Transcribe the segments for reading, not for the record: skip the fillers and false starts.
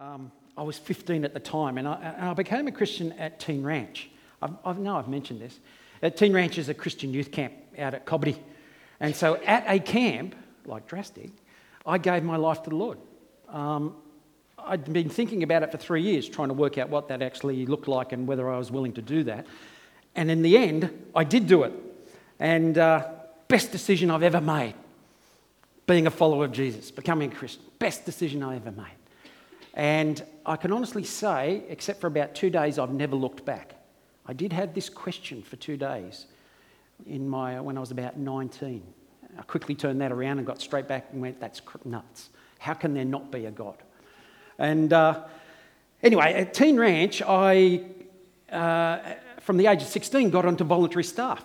I was 15 at the time, and I became a Christian at Teen Ranch. I know I've mentioned this. Teen Ranch is a Christian youth camp out at Cobbity. And so at a camp, like drastic, I gave my life to the Lord. I'd been thinking about it for 3 years, trying to work out what that actually looked like and whether I was willing to do that. And in the end, I did do it. And best decision I've ever made, being a follower of Jesus, becoming a Christian. Best decision I ever made. And I can honestly say, except for about 2 days, I've never looked back. I did have this question for 2 days when I was about 19. I quickly turned that around and got straight back and went, that's nuts. How can there not be a God? And anyway, at Teen Ranch, I, from the age of 16, got onto voluntary staff.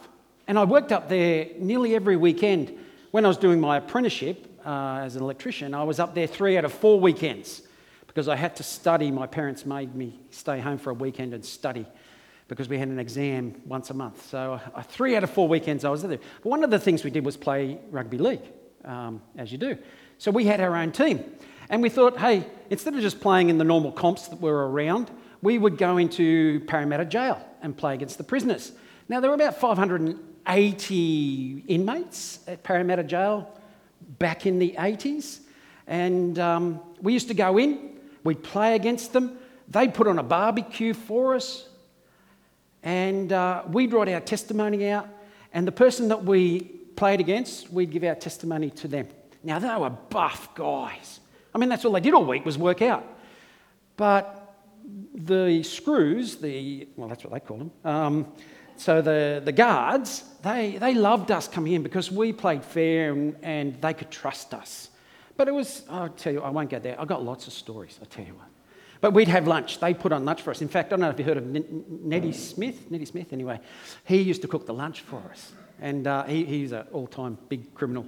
And I worked up there nearly every weekend. When I was doing my apprenticeship as an electrician, I was up there 3 out of 4 weekends because I had to study. My parents made me stay home for a weekend and study because we had an exam once a month. So 3 out of 4 weekends I was there. But one of the things we did was play rugby league, as you do. So we had our own team. And we thought, hey, instead of just playing in the normal comps that were around, we would go into Parramatta Jail and play against the prisoners. Now, there were about 580 inmates at Parramatta Jail back in the 80s. And we used to go in, we'd play against them. They put on a barbecue for us. And we'd write our testimony out. And the person that we played against, we'd give our testimony to them. Now, they were buff guys. I mean, that's all they did all week was work out. But the screws, that's what they call them, so the guards, they loved us coming in because we played fair and they could trust us. But it was, I'll tell you, I won't go there. I've got lots of stories, I'll tell you what. But we'd have lunch. They put on lunch for us. In fact, I don't know if you heard of Nettie Smith, anyway. He used to cook the lunch for us. And he's an all-time big criminal.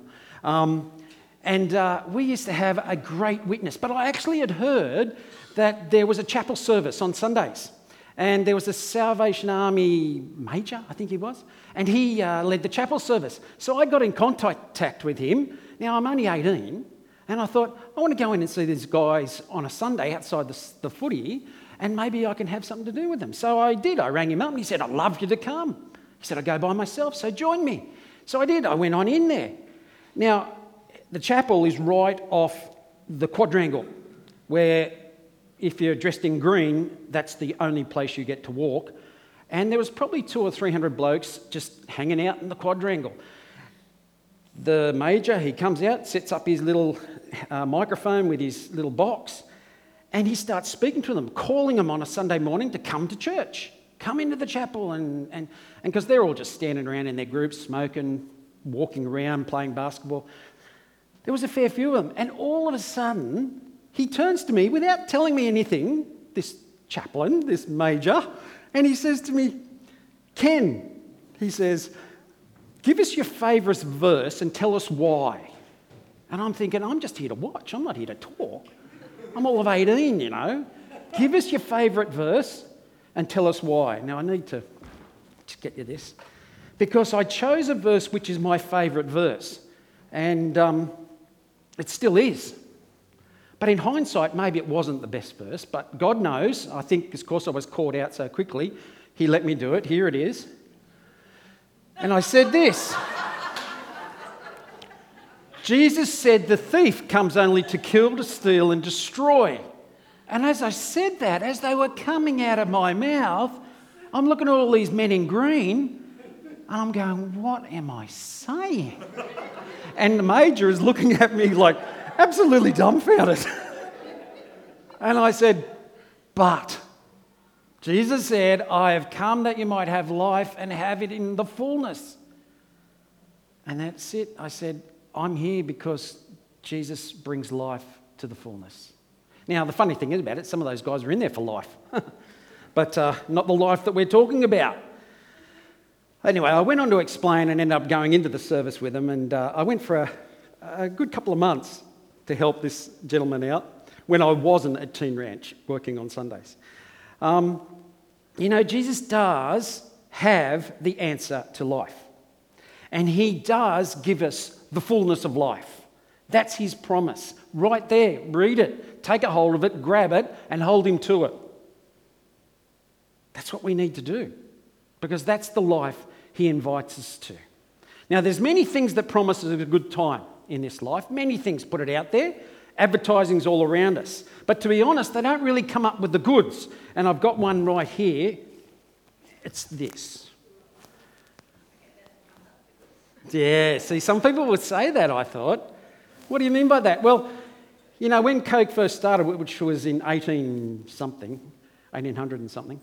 And we used to have a great witness. But I actually had heard that there was a chapel service on Sundays. And there was a Salvation Army major, I think he was. And he led the chapel service. So I got in contact with him. Now, I'm only 18. And I thought, I want to go in and see these guys on a Sunday outside the footy, and maybe I can have something to do with them. So I did. I rang him up and he said, I'd love you to come. He said, I go by myself, so join me. So I did. I went on in there. Now, the chapel is right off the quadrangle, where if you're dressed in green, that's the only place you get to walk. And there was probably 200 or 300 blokes just hanging out in the quadrangle. The major, he comes out, sets up his little microphone with his little box, and he starts speaking to them, calling them on a Sunday morning to come to church, come into the chapel, and because they're all just standing around in their groups, smoking, walking around, playing basketball. There was a fair few of them, and all of a sudden, he turns to me without telling me anything, this chaplain, this major, and he says to me, Ken, he says, give us your favourite verse and tell us why. And I'm thinking, I'm just here to watch. I'm not here to talk. I'm all of 18, you know. Give us your favourite verse and tell us why. Now, I need to just get you this. Because I chose a verse which is my favourite verse. And it still is. But in hindsight, maybe it wasn't the best verse. But God knows. I think, of course, I was called out so quickly. He let me do it. Here it is. And I said this, Jesus said the thief comes only to kill, to steal and destroy. And as I said that, as they were coming out of my mouth, I'm looking at all these men in green and I'm going, what am I saying? And the major is looking at me like absolutely dumbfounded. And I said, but Jesus said, I have come that you might have life and have it in the fullness. And that's it. I said, I'm here because Jesus brings life to the fullness. Now, the funny thing is about it, some of those guys are in there for life. But not the life that we're talking about. Anyway, I went on to explain and ended up going into the service with them. And I went for a good couple of months to help this gentleman out when I wasn't at Teen Ranch working on Sundays. You know, Jesus does have the answer to life. And he does give us the fullness of life. That's his promise. Right there, read it. it, take a hold of it, grab it, and hold him to it. That's what we need to do, because that's the life he invites us to. Now, there's many things that promise us a good time in this life. Many things put it out there. Advertising's all around us. But to be honest, they don't really come up with the goods. And I've got one right here. It's this. Yeah, see, some people would say that, I thought. What do you mean by that? Well, you know, when Coke first started, which was in 1800 and something,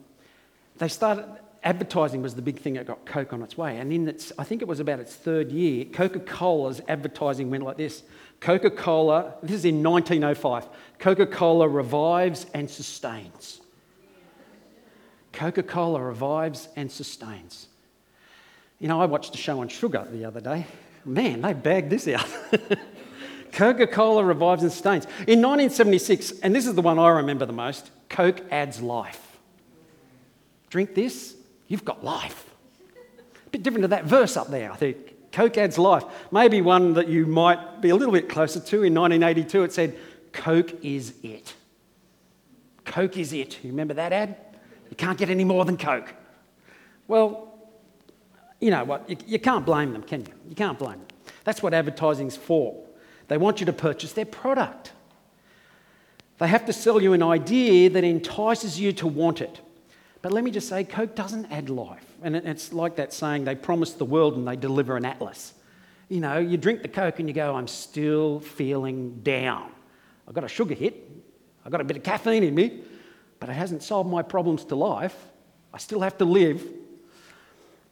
they started, advertising was the big thing that got Coke on its way. And in its, I think it was about its third year, Coca-Cola's advertising went like this. Coca-Cola, this is in 1905, Coca-Cola revives and sustains. Coca-Cola revives and sustains. You know, I watched a show on sugar the other day. Man, they bagged this out. Coca-Cola revives and sustains. In 1976, and this is the one I remember the most, Coke adds life. Drink this, you've got life. A bit different to that verse up there, I think. Coke adds life. Maybe one that you might be a little bit closer to. In 1982, it said, Coke is it. Coke is it. You remember that ad? You can't get any more than Coke. Well, you know what? You can't blame them, can you? You can't blame them. That's what advertising's for. They want you to purchase their product. They have to sell you an idea that entices you to want it. But let me just say, Coke doesn't add life. And it's like that saying, they promise the world and they deliver an atlas. You know, you drink the Coke and you go, I'm still feeling down. I got a sugar hit. I got a bit of caffeine in me. But it hasn't solved my problems to life. I still have to live.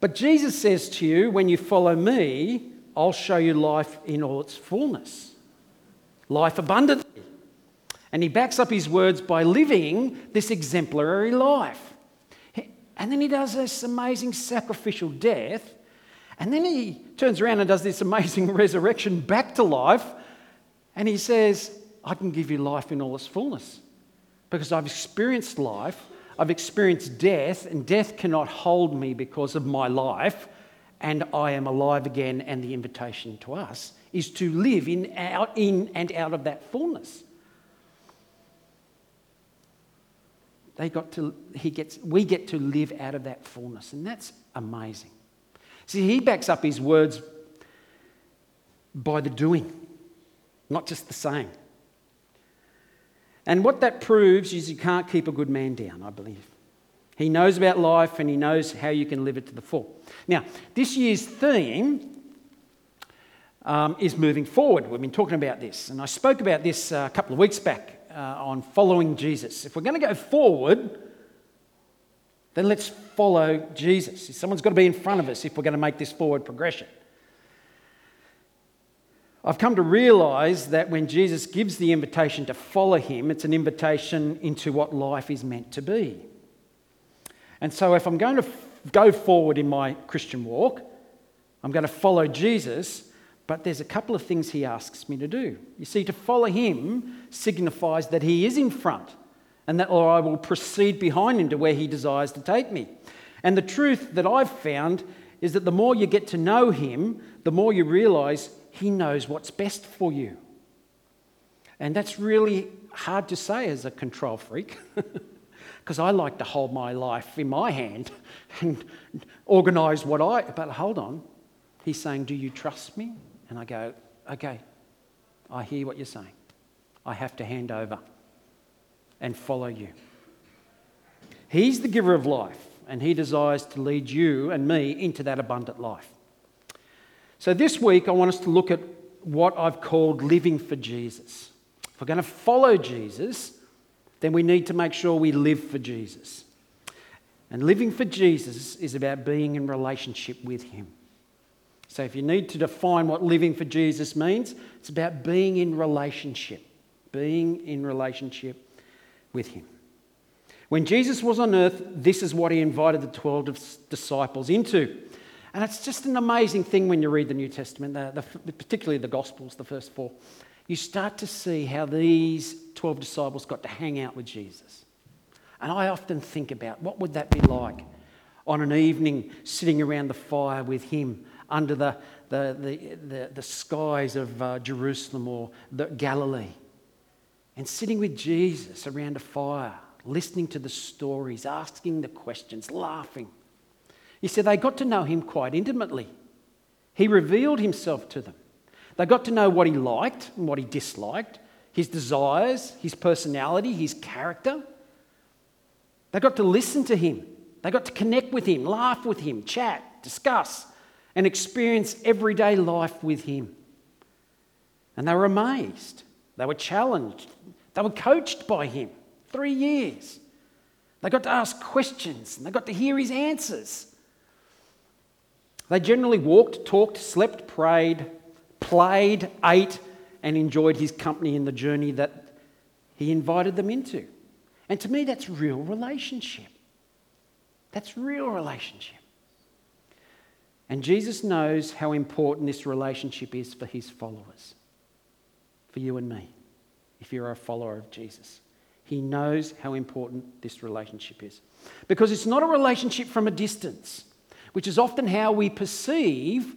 But Jesus says to you, when you follow me, I'll show you life in all its fullness. Life abundantly. And he backs up his words by living this exemplary life. And then he does this amazing sacrificial death. And then he turns around and does this amazing resurrection back to life. And he says, I can give you life in all its fullness. Because I've experienced life. I've experienced death. And death cannot hold me because of my life. And I am alive again. And the invitation to us is to live in and out of that fullness. We get to live out of that fullness, and that's amazing. See, he backs up his words by the doing, not just the saying. And what that proves is you can't keep a good man down, I believe. He knows about life and he knows how you can live it to the full. Now, this year's theme is moving forward. We've been talking about this, and I spoke about this a couple of weeks back. On following Jesus. If we're going to go forward, then let's follow Jesus. Someone's got to be in front of us if we're going to make this forward progression. I've come to realise that when Jesus gives the invitation to follow him, it's an invitation into what life is meant to be. And so if I'm going to go forward in my Christian walk, I'm going to follow Jesus. But there's a couple of things he asks me to do. You see, to follow him signifies that he is in front and that I will proceed behind him to where he desires to take me. And the truth that I've found is that the more you get to know him, the more you realise he knows what's best for you. And that's really hard to say as a control freak because I like to hold my life in my hand and organise but hold on. He's saying, do you trust me? And I go, okay, I hear what you're saying. I have to hand over and follow you. He's the giver of life, and he desires to lead you and me into that abundant life. So this week, I want us to look at what I've called living for Jesus. If we're going to follow Jesus, then we need to make sure we live for Jesus. And living for Jesus is about being in relationship with him. So if you need to define what living for Jesus means, it's about being in relationship with him. When Jesus was on earth, this is what he invited the 12 disciples into. And it's just an amazing thing when you read the New Testament, particularly the Gospels, the first four. You start to see how these 12 disciples got to hang out with Jesus. And I often think about, what would that be like on an evening sitting around the fire with him, under the skies of Jerusalem or the Galilee. and sitting with Jesus around a fire, listening to the stories, asking the questions, laughing. He said they got to know him quite intimately. He revealed himself to them. They got to know what he liked and what he disliked, his desires, his personality, his character. They got to listen to him. They got to connect with him, laugh with him, chat, discuss, and experience everyday life with him. And they were amazed. They were challenged. They were coached by him. 3 years. They got to ask questions and they got to hear his answers. They generally walked, talked, slept, prayed, played, ate, and enjoyed his company in the journey that he invited them into. And to me, that's real relationship. That's real relationship. And Jesus knows how important this relationship is for his followers, for you and me, if you're a follower of Jesus. He knows how important this relationship is. Because it's not a relationship from a distance, which is often how we perceive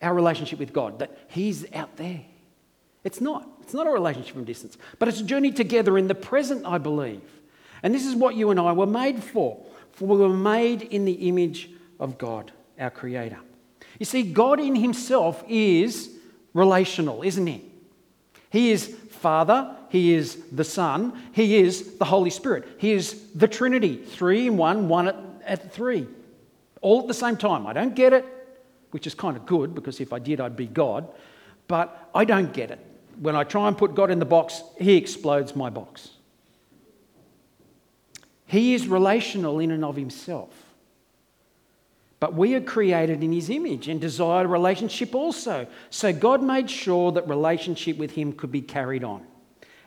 our relationship with God, that he's out there. It's not a relationship from a distance, but it's a journey together in the present, I believe. And this is what you and I were made for. For we were made in the image of God, our Creator. You see, God in himself is relational, isn't he? He is Father, he is the Son, he is the Holy Spirit. He is the Trinity, three in one, one at three, all at the same time. I don't get it, which is kind of good, because if I did, I'd be God. But I don't get it. When I try and put God in the box, he explodes my box. He is relational in and of himself. But we are created in his image and desire a relationship also. So God made sure that relationship with him could be carried on.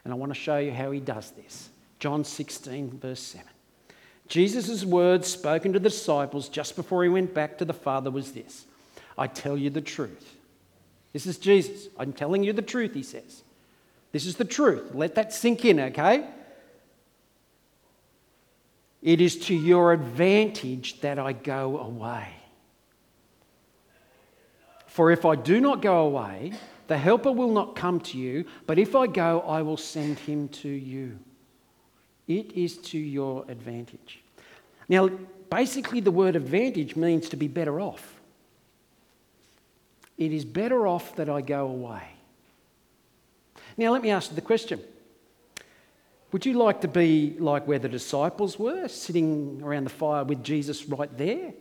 And I want to show you how he does this. John 16, verse 7. Jesus' words spoken to the disciples just before he went back to the Father was this: I tell you the truth. This is Jesus. I'm telling you the truth, he says. This is the truth. Let that sink in, okay? It is to your advantage that I go away. For if I do not go away, the Helper will not come to you, but if I go, I will send him to you. It is to your advantage. Now, basically the word advantage means to be better off. It is better off that I go away. Now, let me ask you the question. Would you like to be like where the disciples were, sitting around the fire with Jesus right there?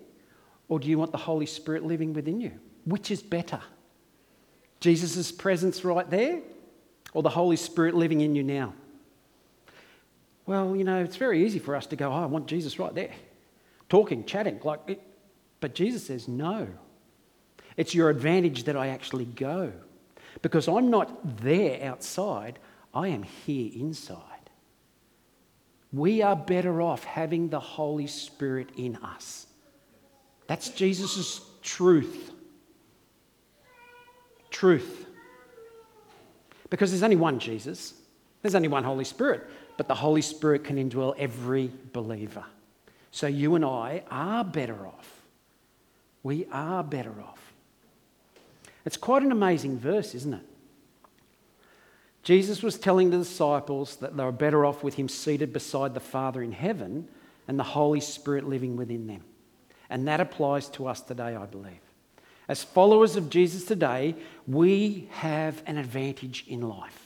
Or do you want the Holy Spirit living within you? Which is better? Jesus' presence right there or the Holy Spirit living in you now? Well, you know, it's very easy for us to go, oh, I want Jesus right there, talking, chatting. But Jesus says, no. It's your advantage that I actually go, because I'm not there outside, I am here inside. We are better off having the Holy Spirit in us. That's Jesus' truth. Truth. Because there's only one Jesus. There's only one Holy Spirit. But the Holy Spirit can indwell every believer. So you and I are better off. We are better off. It's quite an amazing verse, isn't it? Jesus was telling the disciples that they were better off with him seated beside the Father in heaven and the Holy Spirit living within them. And that applies to us today, I believe. As followers of Jesus today, we have an advantage in life.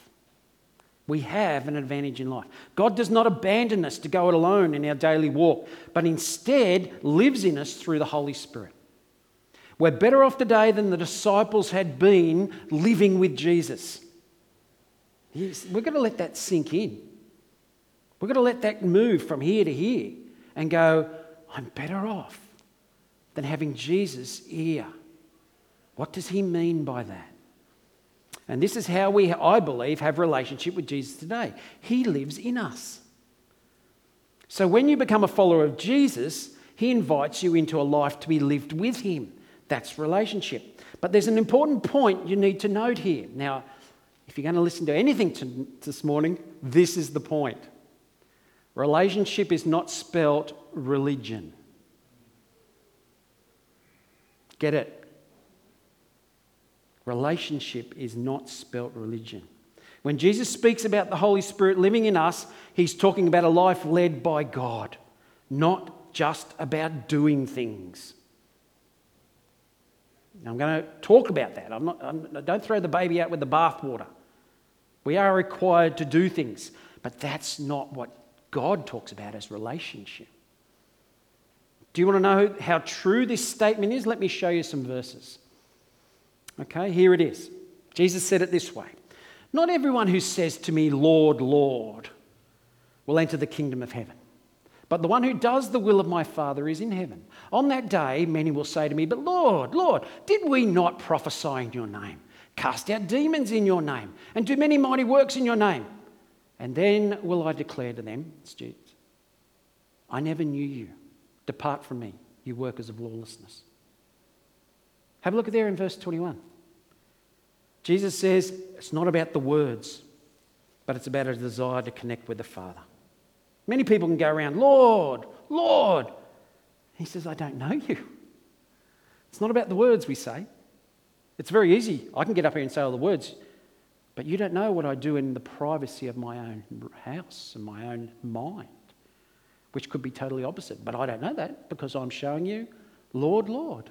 We have an advantage in life. God does not abandon us to go it alone in our daily walk, but instead lives in us through the Holy Spirit. We're better off today than the disciples had been living with Jesus. We're going to let that sink in. We're going to let that move from here to here and go, I'm better off than having Jesus here. What does he mean by that? And this is how we, I believe, have relationship with Jesus today. He lives in us. So when you become a follower of Jesus, he invites you into a life to be lived with him. That's relationship. But there's an important point you need to note here. Now, if you're going to listen to anything this morning, this is the point. Relationship is not spelt religion. Get it? Relationship is not spelt religion. When Jesus speaks about the Holy Spirit living in us, he's talking about a life led by God, not just about doing things. Now, I'm going to talk about that. Don't throw the baby out with the bathwater. We are required to do things, but that's not what God talks about as relationship. Do you want to know how true this statement is? Let me show you some verses. Okay, here it is. Jesus said it this way. Not everyone who says to me, Lord, Lord, will enter the kingdom of heaven, but the one who does the will of my Father is in heaven. On that day, many will say to me, but Lord, Lord, did we not prophesy in your name, cast out demons in your name, and do many mighty works in your name? And then will I declare to them, students, I never knew you. Depart from me, you workers of lawlessness. Have a look at there in verse 21. Jesus says it's not about the words, but it's about a desire to connect with the Father. Many people can go around, Lord, Lord. He says, I don't know you. It's not about the words we say. It's very easy. I can get up here and say all the words, but you don't know what I do in the privacy of my own house and my own mind, which could be totally opposite. But I don't know that because I'm showing you, Lord, Lord.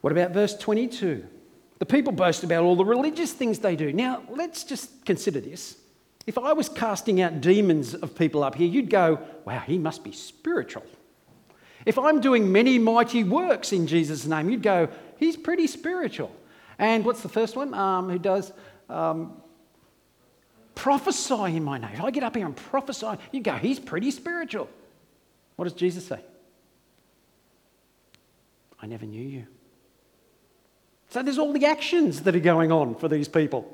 What about verse 22? The people boast about all the religious things they do. Now, let's just consider this. If I was casting out demons of people up here, you'd go, wow, he must be spiritual. If I'm doing many mighty works in Jesus' name, you'd go, he's pretty spiritual. And what's the first one? Who does prophesy in my name. If I get up here and prophesy, you go, he's pretty spiritual. What does Jesus say? I never knew you. So there's all the actions that are going on for these people.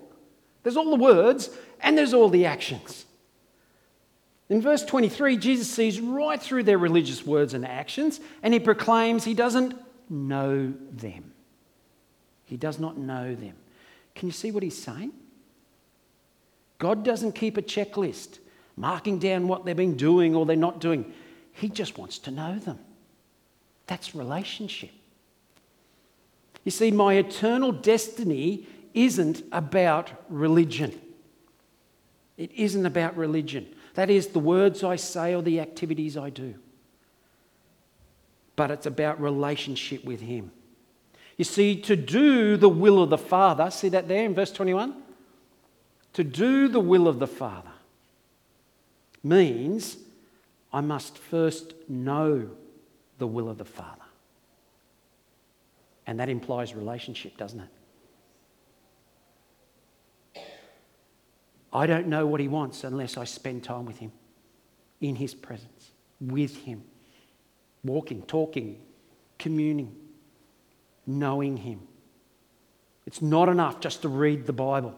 There's all the words and there's all the actions. In verse 23, Jesus sees right through their religious words and actions, and he proclaims he doesn't know them. He does not know them. Can you see what he's saying? God doesn't keep a checklist, marking down what they've been doing or they're not doing. He just wants to know them. That's relationship. You see, my eternal destiny isn't about religion. It isn't about religion. That is the words I say or the activities I do. But it's about relationship with him. You see, to do the will of the Father, see that there in verse 21? To do the will of the Father means I must first know the will of the Father. And that implies relationship, doesn't it? I don't know what he wants unless I spend time with him, in his presence, with him, walking, talking, communing, knowing him. It's not enough just to read the Bible.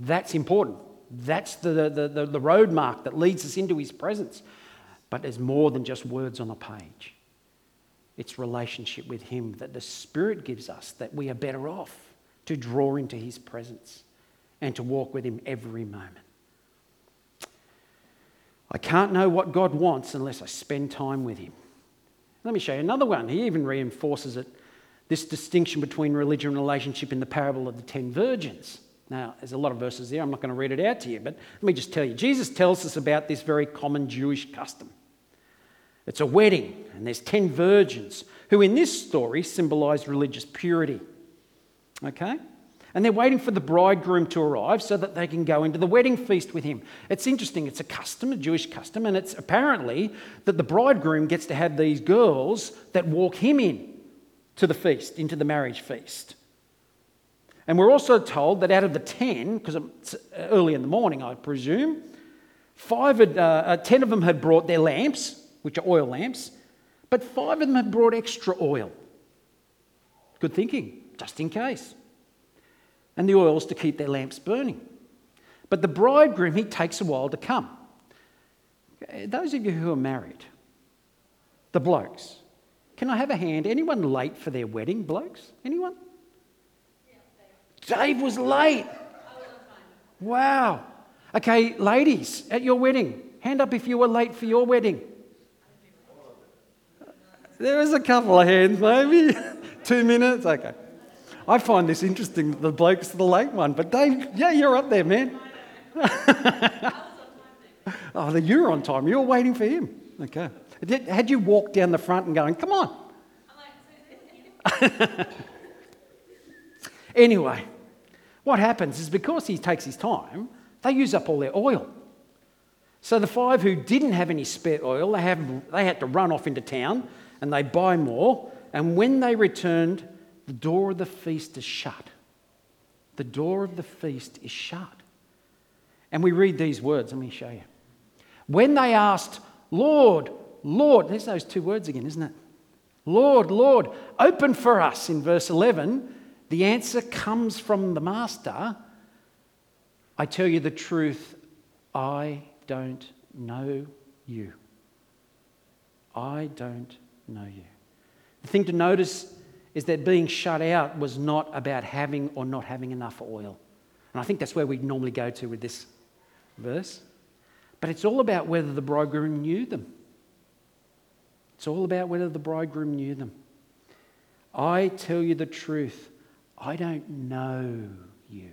That's important. That's the road mark that leads us into his presence. But there's more than just words on a page. It's relationship with him that the Spirit gives us, that we are better off to draw into his presence and to walk with him every moment. I can't know what God wants unless I spend time with him. Let me show you another one. He even reinforces it, this distinction between religion and relationship in the parable of the 10 virgins. Now, there's a lot of verses there. I'm not going to read it out to you, but let me just tell you. Jesus tells us about this very common Jewish custom. It's a wedding, and there's 10 virgins who in this story symbolize religious purity. Okay? And they're waiting for the bridegroom to arrive so that they can go into the wedding feast with him. It's interesting. It's a custom, a Jewish custom, and it's apparently that the bridegroom gets to have these girls that walk him in to the feast, into the marriage feast. And we're also told that out of the 10, because it's early in the morning, I presume, 10 of them had brought their lamps, which are oil lamps, but 5 of them had brought extra oil. Good thinking, just in case. And the oil's to keep their lamps burning. But the bridegroom, he takes a while to come. Those of you who are married, the blokes, can I have a hand? Anyone late for their wedding, blokes? Anyone? Dave was late. Wow. Okay, ladies, at your wedding, hand up if you were late for your wedding. There is a couple of hands, maybe. 2 minutes, okay. I find this interesting that the bloke's the late one, but Dave, yeah, you're up there, man. Oh, you were on time. You were waiting for him. Okay. Had you walked down the front and going, come on? Anyway, what happens is because he takes his time, they use up all their oil. So the five who didn't have any spare oil, they had to run off into town and they buy more. And when they returned, the door of the feast is shut. The door of the feast is shut. And we read these words. Let me show you. When they asked, Lord, Lord, there's those two words again, isn't it? Lord, Lord, open for us. In verse 11, the answer comes from the master. I tell you the truth, I don't know you. I don't know you. The thing to notice is that being shut out was not about having or not having enough oil. And I think that's where we normally go to with this verse. But it's all about whether the bridegroom knew them. It's all about whether the bridegroom knew them. I tell you the truth, I don't know you.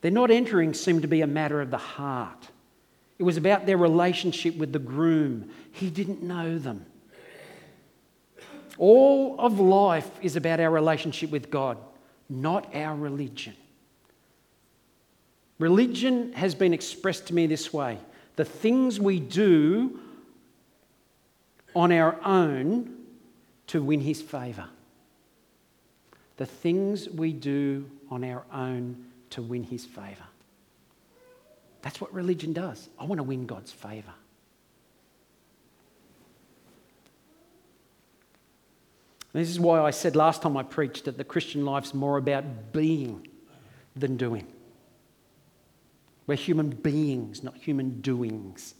Their not entering seemed to be a matter of the heart. It was about their relationship with the groom. He didn't know them. All of life is about our relationship with God, not our religion. Religion has been expressed to me this way. The things we do on our own to win his favour. The things we do on our own to win his favour. That's what religion does. I want to win God's favour. This is why I said last time I preached that the Christian life's more about being than doing. We're human beings, not human doings.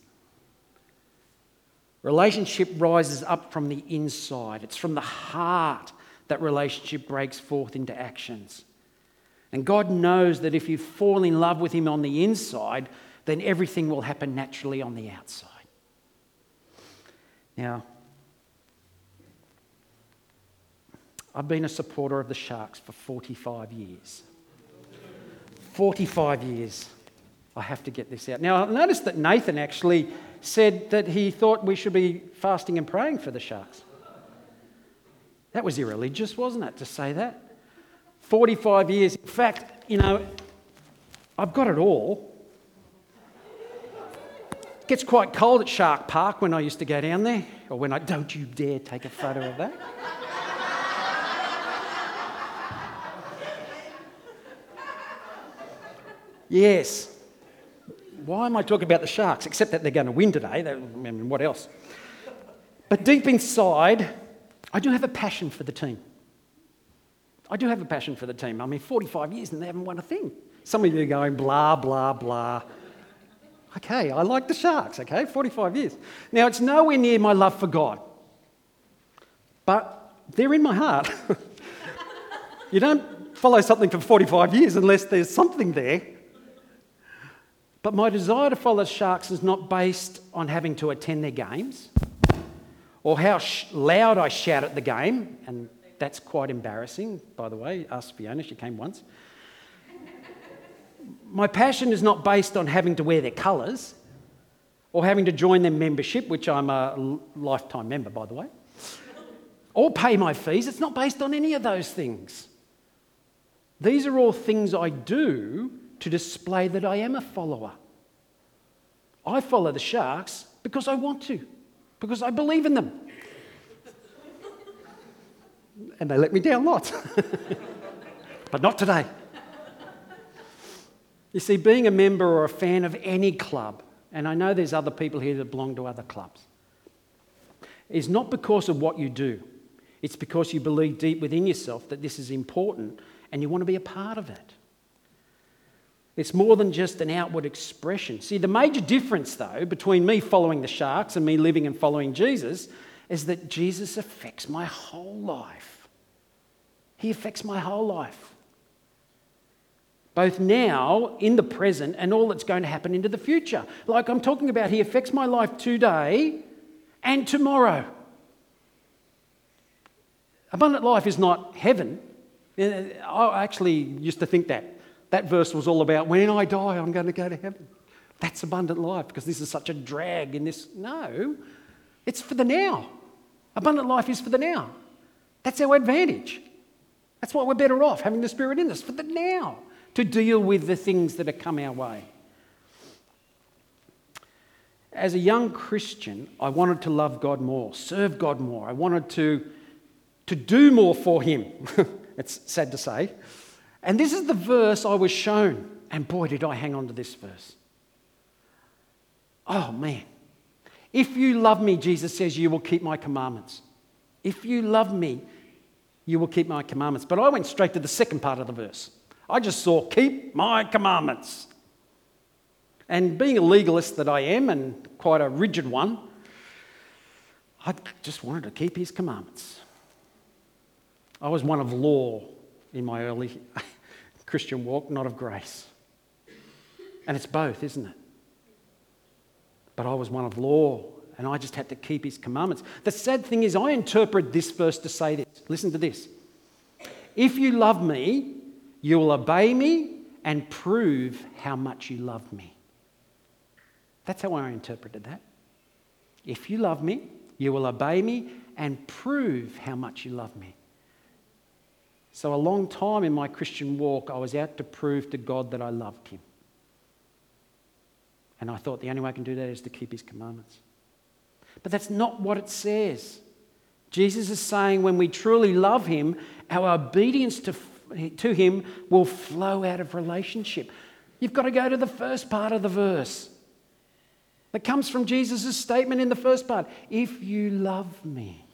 Relationship rises up from the inside. It's from the heart that relationship breaks forth into actions. And God knows that if you fall in love with him on the inside, then everything will happen naturally on the outside. Now, I've been a supporter of the Sharks for 45 years. 45 years. I have to get this out. Now, I noticed that Nathan actually said that he thought we should be fasting and praying for the Sharks. That was irreligious, wasn't it, to say that? 45 years. In fact, you know, I've got it all. It gets quite cold at Shark Park when I used to go down there. Or when I... Don't you dare take a photo of that. Yes. Why am I talking about the Sharks? Except that they're going to win today. I mean, what else? But deep inside, I do have a passion for the team. I do have a passion for the team. I mean, 45 years and they haven't won a thing. Some of you are going, blah, blah, blah. Okay, I like the Sharks, okay? 45 years. Now, it's nowhere near my love for God. But they're in my heart. You don't follow something for 45 years unless there's something there. But my desire to follow Sharks is not based on having to attend their games or how loud I shout at the game. And that's quite embarrassing, by the way. Ask Fiona, she came once. My passion is not based on having to wear their colours or having to join their membership, which I'm a lifetime member, by the way, or pay my fees. It's not based on any of those things. These are all things I do to display that I am a follower. I follow the Sharks because I want to, because I believe in them. And they let me down lots. But not today. You see, being a member or a fan of any club, and I know there's other people here that belong to other clubs, is not because of what you do. It's because you believe deep within yourself that this is important and you want to be a part of it. It's more than just an outward expression. See, the major difference, though, between me following the Sharks and me living and following Jesus is that Jesus affects my whole life. He affects my whole life. Both now, in the present, and all that's going to happen into the future. Like I'm talking about, he affects my life today and tomorrow. Abundant life is not heaven. I actually used to think that. That verse was all about, when I die, I'm going to go to heaven. That's abundant life, because this is such a drag in this. No, it's for the now. Abundant life is for the now. That's our advantage. That's why we're better off, having the Spirit in us, for the now, to deal with the things that have come our way. As a young Christian, I wanted to love God more, serve God more. I wanted to do more for Him. It's sad to say. And this is the verse I was shown. And boy, did I hang on to this verse. Oh, man. If you love me, Jesus says, you will keep my commandments. If you love me, you will keep my commandments. But I went straight to the second part of the verse. I just saw, keep my commandments. And being a legalist that I am, and quite a rigid one, I just wanted to keep his commandments. I was one of law in my early Christian walk, not of grace. And it's both, isn't it? But I was one of law, and I just had to keep his commandments. The sad thing is, I interpret this verse to say this. Listen to this. If you love me, you will obey me and prove how much you love me. That's how I interpreted that. If you love me, you will obey me and prove how much you love me. So a long time in my Christian walk, I was out to prove to God that I loved him. And I thought the only way I can do that is to keep his commandments. But that's not what it says. Jesus is saying when we truly love him, our obedience to him will flow out of relationship. You've got to go to the first part of the verse. That comes from Jesus' statement in the first part. If you love me.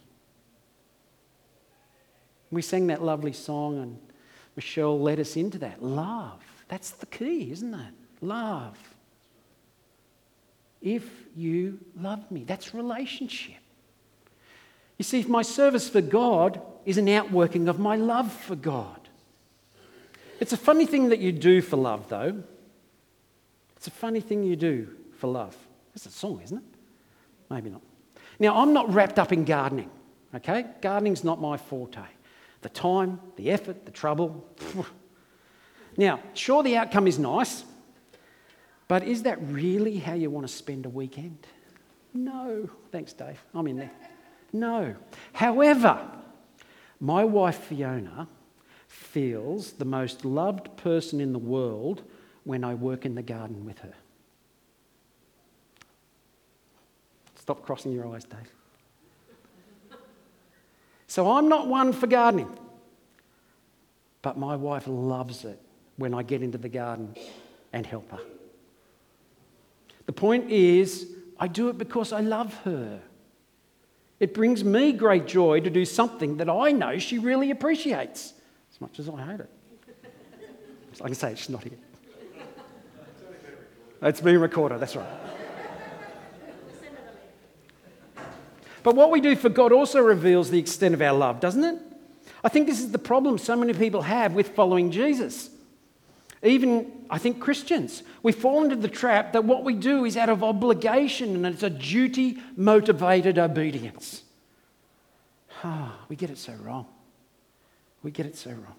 We sang that lovely song and Michelle led us into that. Love. That's the key, isn't it? Love. If you love me. That's relationship. You see, if my service for God is an outworking of my love for God. It's a funny thing that you do for love, though. It's a funny thing you do for love. That's a song, isn't it? Maybe not. Now, I'm not wrapped up in gardening, okay? Gardening's not my forte. The time, the effort, the trouble. Now, sure, the outcome is nice, but is that really how you want to spend a weekend? No. Thanks, Dave. I'm in there. No. However, my wife, Fiona, feels the most loved person in the world when I work in the garden with her. Stop crossing your eyes, Dave. So I'm not one for gardening. But my wife loves it when I get into the garden and help her. The point is, I do it because I love her. It brings me great joy to do something that I know she really appreciates, as much as I hate it. I can say it, she's not here. It's being recorded, that's right. But what we do for God also reveals the extent of our love, doesn't it? I think this is the problem so many people have with following Jesus. Even, I think, Christians. We fall into the trap that what we do is out of obligation and it's a duty-motivated obedience. We get it so wrong. We get it so wrong.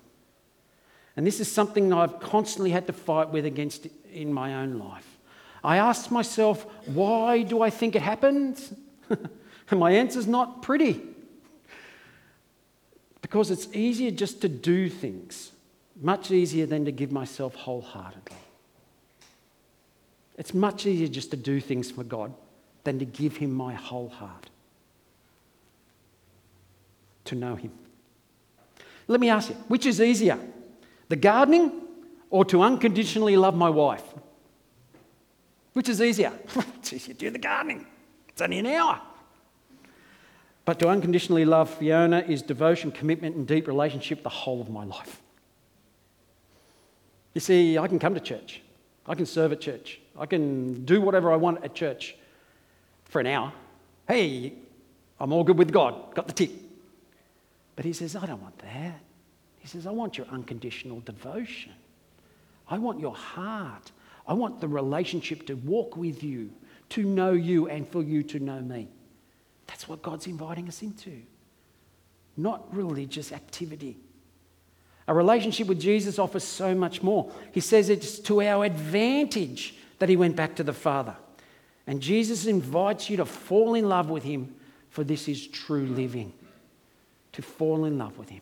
And this is something I've constantly had to fight with against in my own life. I ask myself, why do I think it happens? And my answer's not pretty. Because it's easier just to do things, much easier than to give myself wholeheartedly. It's much easier just to do things for God than to give him my whole heart, to know him. Let me ask you, which is easier, the gardening or to unconditionally love my wife? Which is easier? It's easier to do the gardening. It's only an hour. But to unconditionally love Fiona is devotion, commitment, and deep relationship the whole of my life. You see, I can come to church. I can serve at church. I can do whatever I want at church for an hour. Hey, I'm all good with God. Got the tick. But he says, I don't want that. He says, I want your unconditional devotion. I want your heart. I want the relationship to walk with you, to know you, and for you to know me. That's what God's inviting us into. not religious activity. A relationship with Jesus offers so much more. He says it's to our advantage that he went back to the Father. And Jesus invites you to fall in love with him, for this is true living, to fall in love with him.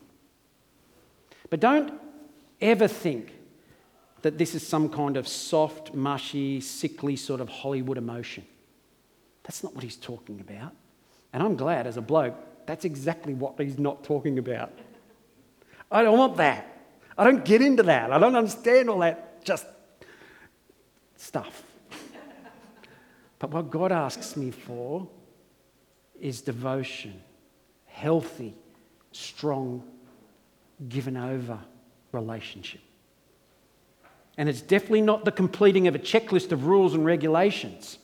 But don't ever think that this is some kind of soft, mushy, sickly sort of Hollywood emotion. That's not what he's talking about. And I'm glad, as a bloke, that's exactly what he's not talking about. I don't want that. I don't get into that. I don't understand all that just stuff. But what God asks me for is devotion, healthy, strong, given over relationship. And it's definitely not the completing of a checklist of rules and regulations.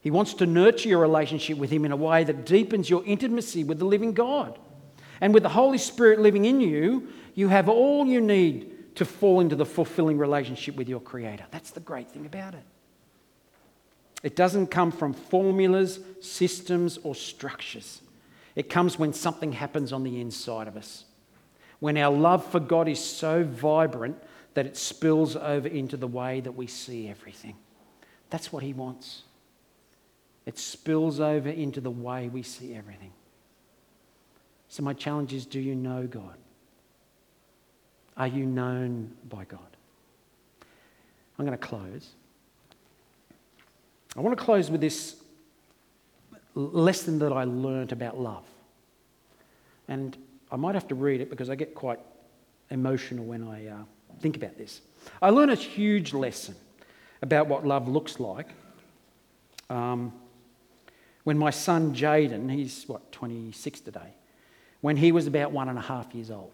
He wants to nurture your relationship with him in a way that deepens your intimacy with the living God. And with the Holy Spirit living in you, you have all you need to fall into the fulfilling relationship with your Creator. That's the great thing about it. It doesn't come from formulas, systems, or structures. It comes when something happens on the inside of us, when our love for God is so vibrant that it spills over into the way that we see everything. That's what he wants. It spills over into the way we see everything. So my challenge is, do you know God? Are you known by God? I'm going to close. I want to close with this lesson that I learned about love. And I might have to read it because I get quite emotional when I think about this. I learned a huge lesson about what love looks like when my son Jaden, he's 26 today, when he was about 1.5 years old.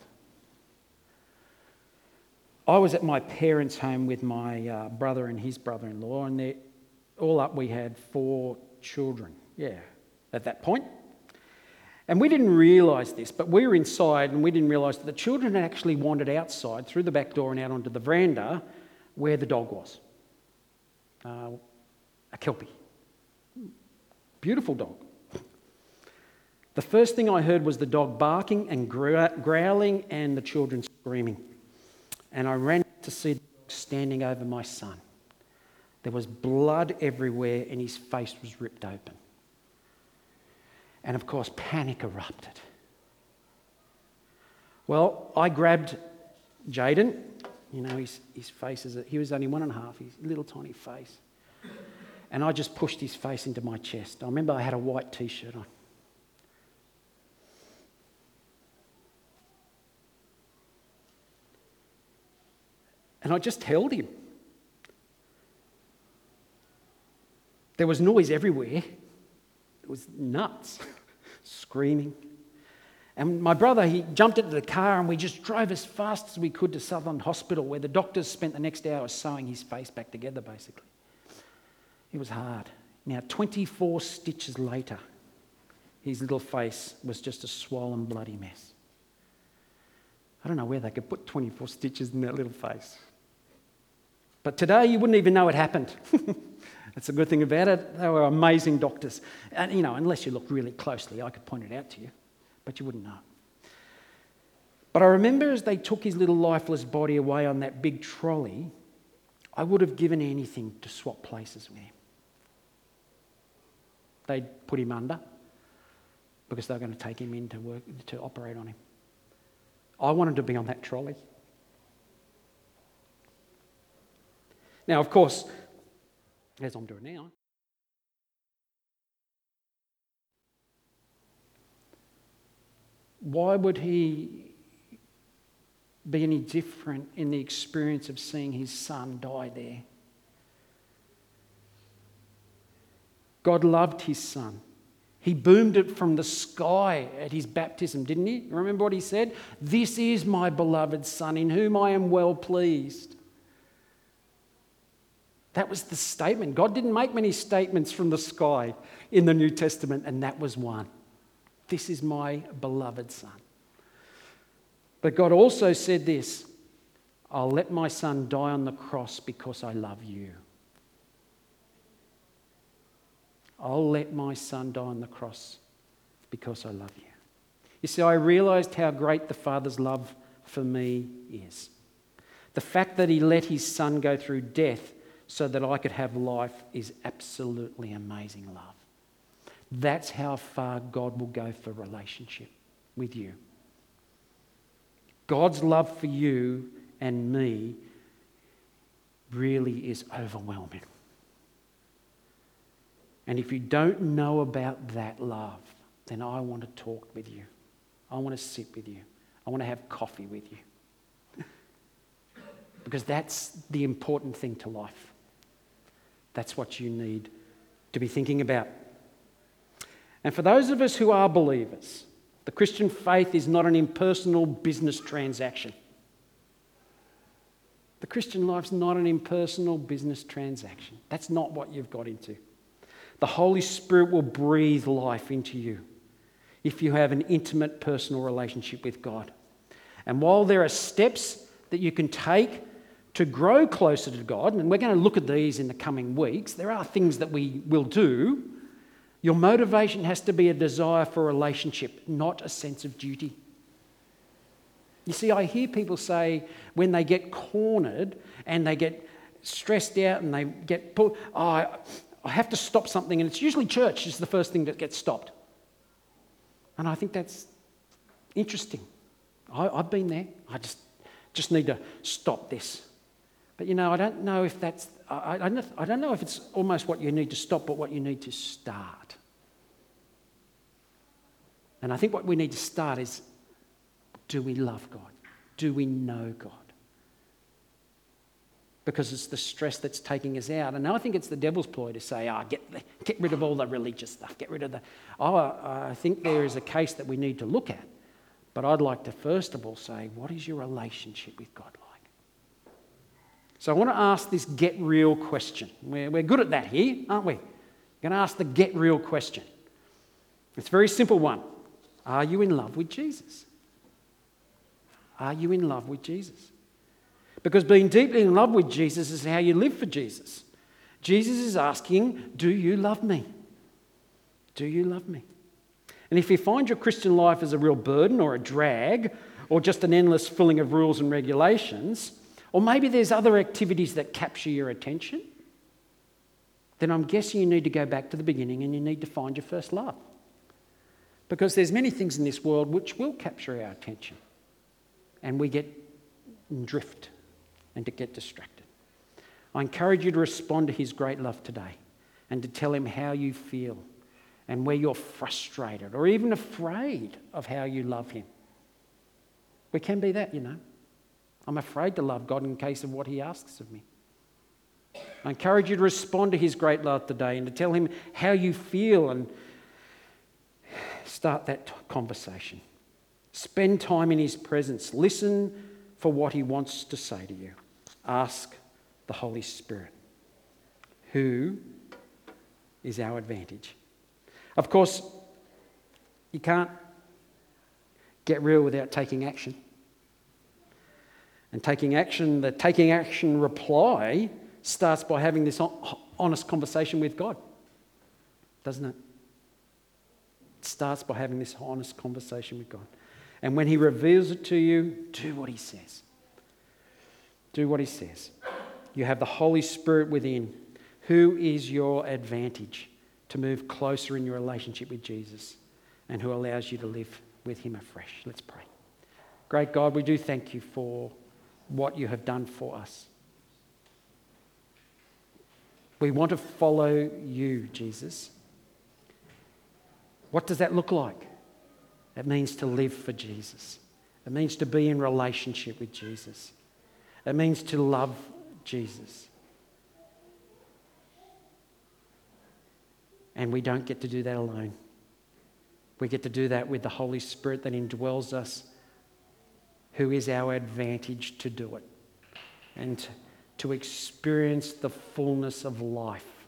I was at my parents' home with my brother and his brother-in-law, and all up we had 4 children, at that point. And we didn't realise this, but we were inside and we didn't realise that the children had actually wandered outside through the back door and out onto the veranda where the dog was, a Kelpie. Beautiful dog. The first thing I heard was the dog barking and growling and the children screaming. And I ran to see the dog standing over my son. There was blood everywhere and his face was ripped open. And of course, panic erupted. Well, I grabbed Jaden. You know, his face he was only 1.5, his little tiny face. And I just pushed his face into my chest. I remember I had a white T-shirt on. And I just held him. There was noise everywhere. It was nuts, screaming. And my brother, he jumped into the car and we just drove as fast as we could to Southern Hospital, where the doctors spent the next hour sewing his face back together, basically. It was hard. Now, 24 stitches later, his little face was just a swollen, bloody mess. I don't know where they could put 24 stitches in that little face. But today, you wouldn't even know it happened. That's the good thing about it. They were amazing doctors. And, you know, unless you looked really closely, I could point it out to you, but you wouldn't know. But I remember as they took his little lifeless body away on that big trolley, I would have given anything to swap places with him. They'd put him under because they were going to take him in to operate on him. I wanted to be on that trolley. Now, of course, as I'm doing now, why would he be any different in the experience of seeing his son die there? God loved his son. He boomed it from the sky at his baptism, didn't he? Remember what he said? This is my beloved son in whom I am well pleased. That was the statement. God didn't make many statements from the sky in the New Testament, and that was one. This is my beloved son. But God also said this, I'll let my son die on the cross because I love you. I'll let my son die on the cross because I love you. You see, I realised how great the Father's love for me is. The fact that he let his son go through death so that I could have life is absolutely amazing love. That's how far God will go for relationship with you. God's love for you and me really is overwhelming. And if you don't know about that love, then I want to talk with you. I want to sit with you. I want to have coffee with you. Because that's the important thing to life. That's what you need to be thinking about. And for those of us who are believers, the Christian faith is not an impersonal business transaction. The Christian life's not an impersonal business transaction. That's not what you've got into. The Holy Spirit will breathe life into you if you have an intimate personal relationship with God. And while there are steps that you can take to grow closer to God, and we're going to look at these in the coming weeks, there are things that we will do. Your motivation has to be a desire for a relationship, not a sense of duty. You see, I hear people say when they get cornered and they get stressed out and they get put, I have to stop something, and it's usually church is the first thing that gets stopped. And I think that's interesting. I've been there. I just need to stop this. But you know, I don't know if that's, I don't know if it's almost what you need to stop, but what you need to start. And I think what we need to start is, do we love God? Do we know God? Because it's the stress that's taking us out. And I think it's the devil's ploy to say, get rid of all the religious stuff. Get rid of the... I think there is a case that we need to look at. But I'd like to first of all say, what is your relationship with God like? So I want to ask this get real question. We're good at that here, aren't we? We're going to ask the get real question. It's a very simple one. Are you in love with Jesus? Are you in love with Jesus? Because being deeply in love with Jesus is how you live for Jesus. Jesus is asking, do you love me? Do you love me? And if you find your Christian life as a real burden or a drag or just an endless filling of rules and regulations, or maybe there's other activities that capture your attention, then I'm guessing you need to go back to the beginning and you need to find your first love. Because there's many things in this world which will capture our attention and we get drift and to get distracted. I encourage you to respond to his great love today and to tell him how you feel and where you're frustrated or even afraid of how you love him. We can be that, you know. I'm afraid to love God in case of what he asks of me. I encourage you to respond to his great love today and to tell him how you feel and start that conversation. Spend time in his presence. Listen for what he wants to say to you. Ask the Holy Spirit, who is our advantage. Of course, you can't get real without taking action. And taking action reply starts by having this honest conversation with God, doesn't it? It starts by having this honest conversation with God. And when he reveals it to you, do what he says. Do what he says. You have the Holy Spirit within, who is your advantage to move closer in your relationship with Jesus and who allows you to live with him afresh. Let's pray. Great God, we do thank you for what you have done for us. We want to follow you, Jesus. What does that look like? It means to live for Jesus. It means to be in relationship with Jesus. It means to love Jesus. And we don't get to do that alone. We get to do that with the Holy Spirit that indwells us, who is our advantage to do it and to experience the fullness of life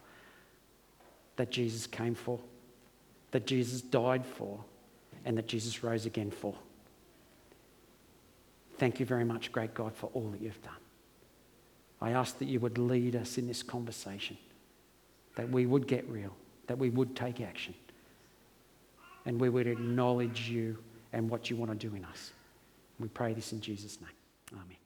that Jesus came for, that Jesus died for, and that Jesus rose again for. Thank you very much, great God, for all that you've done. I ask that you would lead us in this conversation, that we would get real, that we would take action, and we would acknowledge you and what you want to do in us. We pray this in Jesus' name. Amen.